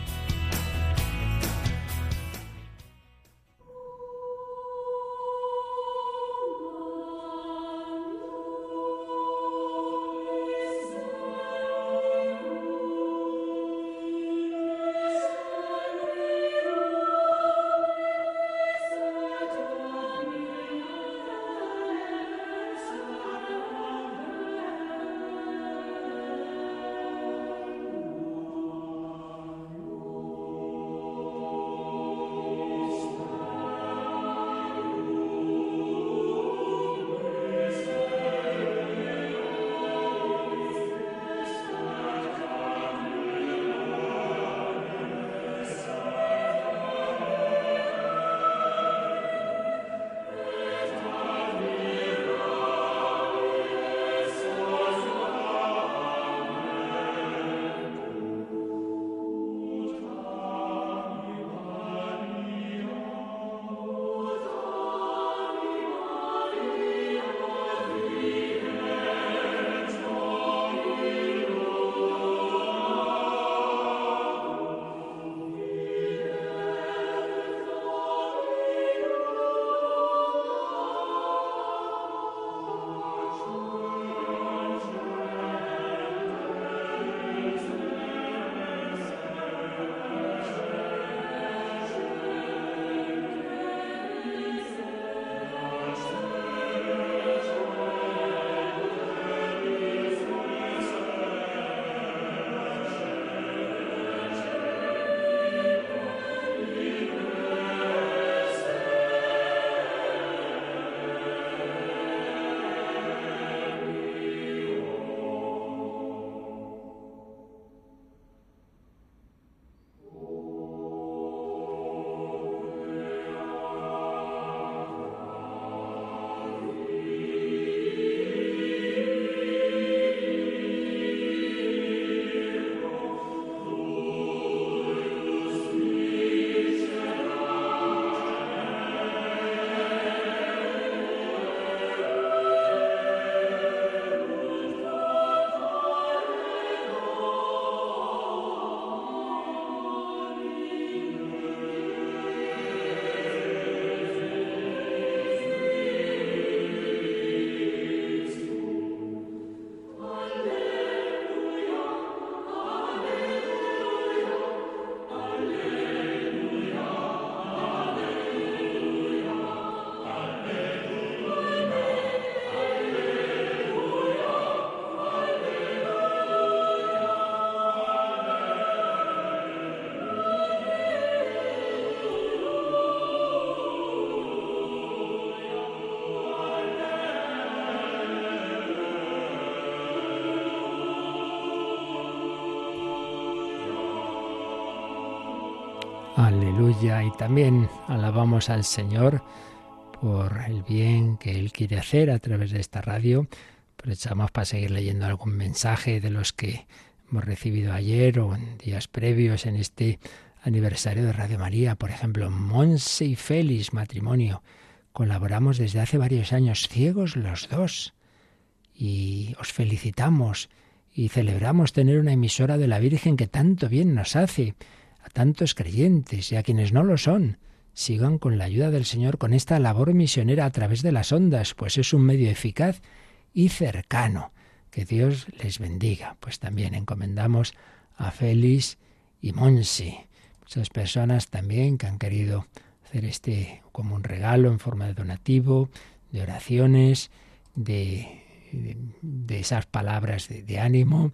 Aleluya, y también alabamos al Señor por el bien que Él quiere hacer a través de esta radio. Aprovechamos para seguir leyendo algún mensaje de los que hemos recibido ayer o en días previos en este aniversario de Radio María. Por ejemplo, Monse y Félix, matrimonio. Colaboramos desde hace varios años, ciegos los dos, y os felicitamos y celebramos tener una emisora de la Virgen que tanto bien nos hace. A tantos creyentes y a quienes no lo son, sigan con la ayuda del Señor con esta labor misionera a través de las ondas, pues es un medio eficaz y cercano. Que Dios les bendiga. Pues también encomendamos a Félix y Monse, muchas personas también que han querido hacer este como un regalo en forma de donativo, de oraciones, de, de, de esas palabras de, de ánimo.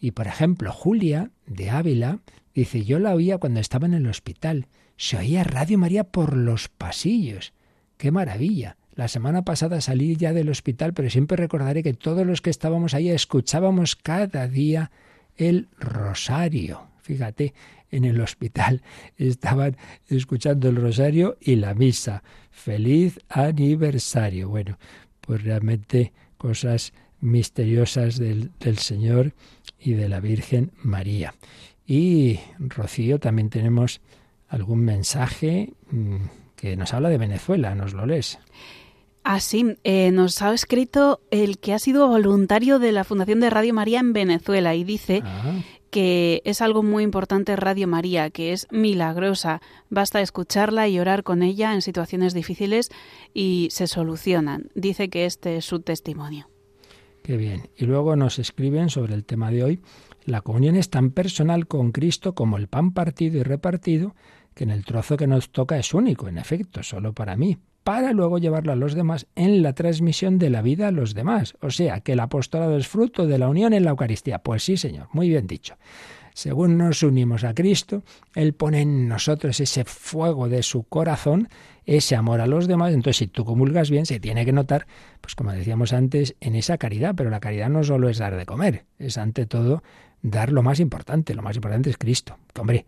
Y por ejemplo, Julia de Ávila dice: yo la oía cuando estaba en el hospital. Se oía Radio María por los pasillos. ¡Qué maravilla! La semana pasada salí ya del hospital, pero siempre recordaré que todos los que estábamos ahí escuchábamos cada día el rosario. Fíjate, en el hospital estaban escuchando el rosario y la misa. ¡Feliz aniversario! Bueno, pues realmente cosas misteriosas del, del Señor y de la Virgen María. Y, Rocío, también tenemos algún mensaje que nos habla de Venezuela. ¿Nos lo lees? Así, eh, nos ha escrito el que ha sido voluntario de la Fundación de Radio María en Venezuela y dice... Ah. que es algo muy importante Radio María, que es milagrosa. Basta escucharla y orar con ella en situaciones difíciles y se solucionan. Dice que este es su testimonio. Qué bien. Y luego nos escriben sobre el tema de hoy. La comunión es tan personal con Cristo como el pan partido y repartido, que en el trozo que nos toca es único, en efecto, solo para mí, para luego llevarlo a los demás en la transmisión de la vida a los demás. O sea, que el apostolado es fruto de la unión en la Eucaristía. Pues sí, Señor, muy bien dicho. Según nos unimos a Cristo, Él pone en nosotros ese fuego de su corazón, ese amor a los demás. Entonces, si tú comulgas bien, se tiene que notar, pues como decíamos antes, en esa caridad. Pero la caridad no solo es dar de comer, es ante todo dar lo más importante. Lo más importante es Cristo. Que, hombre,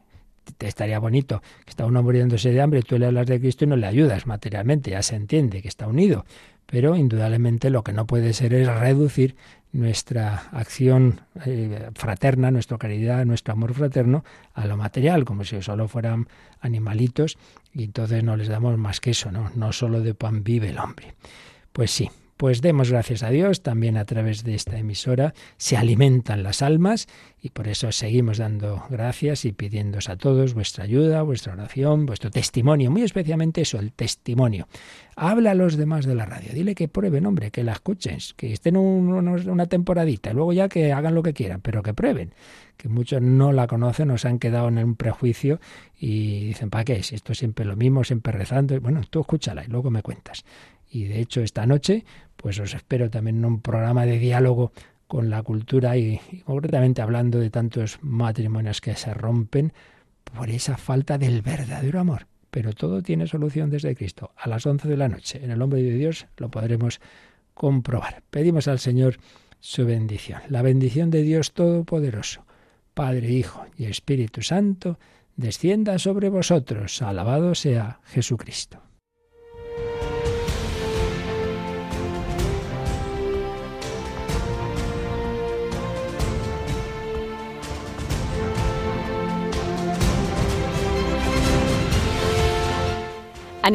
te estaría bonito que está uno muriéndose de hambre, tú le hablas de Cristo y no le ayudas materialmente, ya se entiende que está unido, pero indudablemente lo que no puede ser es reducir nuestra acción eh, fraterna, nuestra caridad, nuestro amor fraterno a lo material, como si solo fueran animalitos y entonces no les damos más que eso, ¿no? No solo de pan vive el hombre. Pues sí, pues demos gracias a Dios, también a través de esta emisora se alimentan las almas y por eso seguimos dando gracias y pidiéndoos a todos vuestra ayuda, vuestra oración, vuestro testimonio, muy especialmente eso, el testimonio. Habla a los demás de la radio, dile que prueben, hombre, que la escuchen, que estén un, una temporadita, luego ya que hagan lo que quieran, pero que prueben, que muchos no la conocen, nos han quedado en un prejuicio y dicen, ¿para qué es? Esto siempre lo mismo, siempre rezando. Bueno, tú escúchala y luego me cuentas. Y de hecho esta noche pues os espero también en un programa de diálogo con la cultura y, y concretamente hablando de tantos matrimonios que se rompen por esa falta del verdadero amor. Pero todo tiene solución desde Cristo. A las once de la noche, en el nombre de Dios, lo podremos comprobar. Pedimos al Señor su bendición. La bendición de Dios Todopoderoso, Padre, Hijo y Espíritu Santo, descienda sobre vosotros. Alabado sea Jesucristo. Han